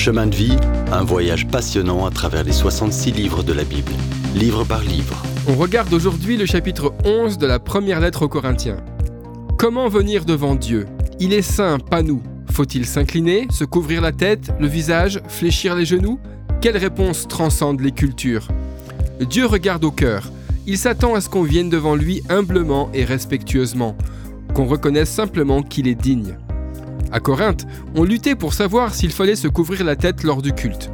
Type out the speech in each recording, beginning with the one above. Chemins de vie, un voyage passionnant à travers les 66 livres de la Bible, livre par livre. On regarde aujourd'hui le chapitre 11 de la première lettre aux Corinthiens. Comment venir devant Dieu ? Il est saint, pas nous. Faut-il s'incliner, se couvrir la tête, le visage, fléchir les genoux ? Quelle réponse transcende les cultures ? Dieu regarde au cœur. Il s'attend à ce qu'on vienne devant lui humblement et respectueusement, qu'on reconnaisse simplement qu'il est digne. À Corinthe, on luttait pour savoir s'il fallait se couvrir la tête lors du culte.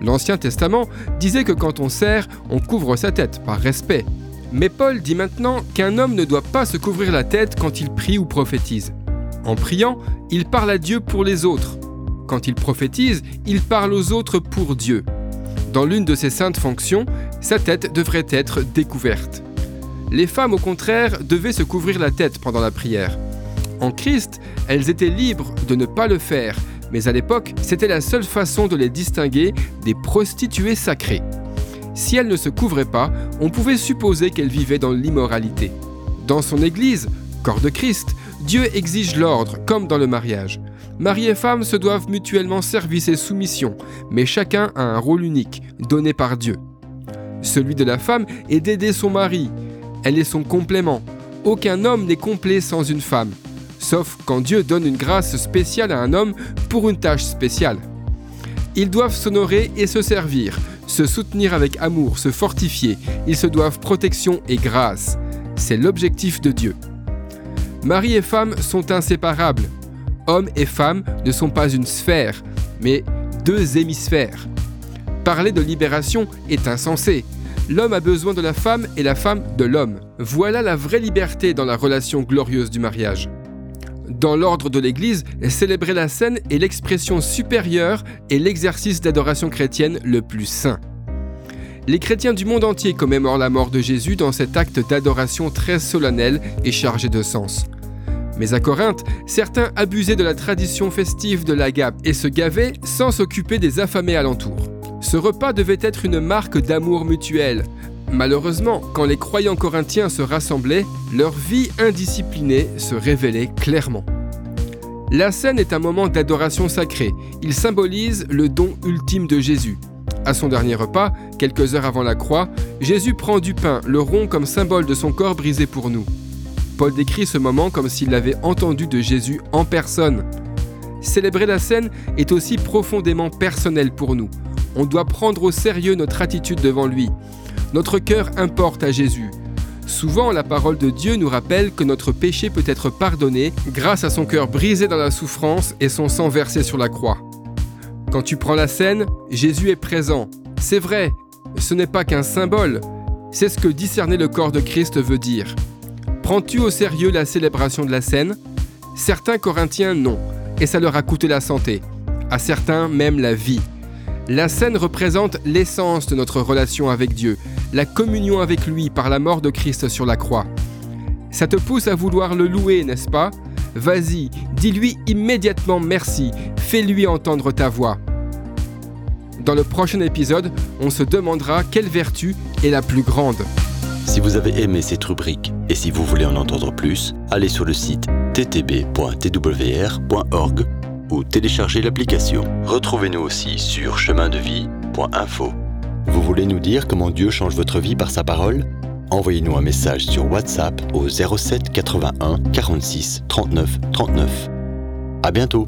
L'Ancien Testament disait que quand on sert, on couvre sa tête, par respect. Mais Paul dit maintenant qu'un homme ne doit pas se couvrir la tête quand il prie ou prophétise. En priant, il parle à Dieu pour les autres. Quand il prophétise, il parle aux autres pour Dieu. Dans l'une de ses saintes fonctions, sa tête devrait être découverte. Les femmes, au contraire, devaient se couvrir la tête pendant la prière. En Christ, elles étaient libres de ne pas le faire, mais à l'époque, c'était la seule façon de les distinguer des prostituées sacrées. Si elles ne se couvraient pas, on pouvait supposer qu'elles vivaient dans l'immoralité. Dans son Église, corps de Christ, Dieu exige l'ordre, comme dans le mariage. Mari et femme se doivent mutuellement service et soumission, mais chacun a un rôle unique, donné par Dieu. Celui de la femme est d'aider son mari. Elle est son complément. Aucun homme n'est complet sans une femme, sauf quand Dieu donne une grâce spéciale à un homme pour une tâche spéciale. Ils doivent s'honorer et se servir, se soutenir avec amour, se fortifier. Ils se doivent protection et grâce. C'est l'objectif de Dieu. Mari et femme sont inséparables. Hommes et femmes ne sont pas une sphère, mais deux hémisphères. Parler de libération est insensé. L'homme a besoin de la femme et la femme de l'homme. Voilà la vraie liberté dans la relation glorieuse du mariage. Dans l'ordre de l'Église, célébrer la scène est l'expression supérieure et l'exercice d'adoration chrétienne le plus saint. Les chrétiens du monde entier commémorent la mort de Jésus dans cet acte d'adoration très solennel et chargé de sens. Mais à Corinthe, certains abusaient de la tradition festive de l'agape et se gavaient sans s'occuper des affamés alentour. Ce repas devait être une marque d'amour mutuel. Malheureusement, quand les croyants corinthiens se rassemblaient, leur vie indisciplinée se révélait clairement. La scène est un moment d'adoration sacrée. Il symbolise le don ultime de Jésus. À son dernier repas, quelques heures avant la croix, Jésus prend du pain, le rond comme symbole de son corps brisé pour nous. Paul décrit ce moment comme s'il l'avait entendu de Jésus en personne. Célébrer la scène est aussi profondément personnel pour nous. On doit prendre au sérieux notre attitude devant lui. Notre cœur importe à Jésus. Souvent, la parole de Dieu nous rappelle que notre péché peut être pardonné grâce à son cœur brisé dans la souffrance et son sang versé sur la croix. Quand tu prends la scène, Jésus est présent. C'est vrai, ce n'est pas qu'un symbole. C'est ce que discerner le corps de Christ veut dire. Prends-tu au sérieux la célébration de la scène ? Certains Corinthiens, non, et ça leur a coûté la santé. À certains, même la vie. La scène représente l'essence de notre relation avec Dieu, la communion avec lui par la mort de Christ sur la croix. Ça te pousse à vouloir le louer, n'est-ce pas ? Vas-y, dis-lui immédiatement merci, fais-lui entendre ta voix. Dans le prochain épisode, on se demandera quelle vertu est la plus grande. Si vous avez aimé cette rubrique et si vous voulez en entendre plus, allez sur le site ttb.twr.org ou téléchargez l'application. Retrouvez-nous aussi sur chemindevie.info. Vous voulez nous dire comment Dieu change votre vie par sa parole ? Envoyez-nous un message sur WhatsApp au 07 81 46 39 39. À bientôt.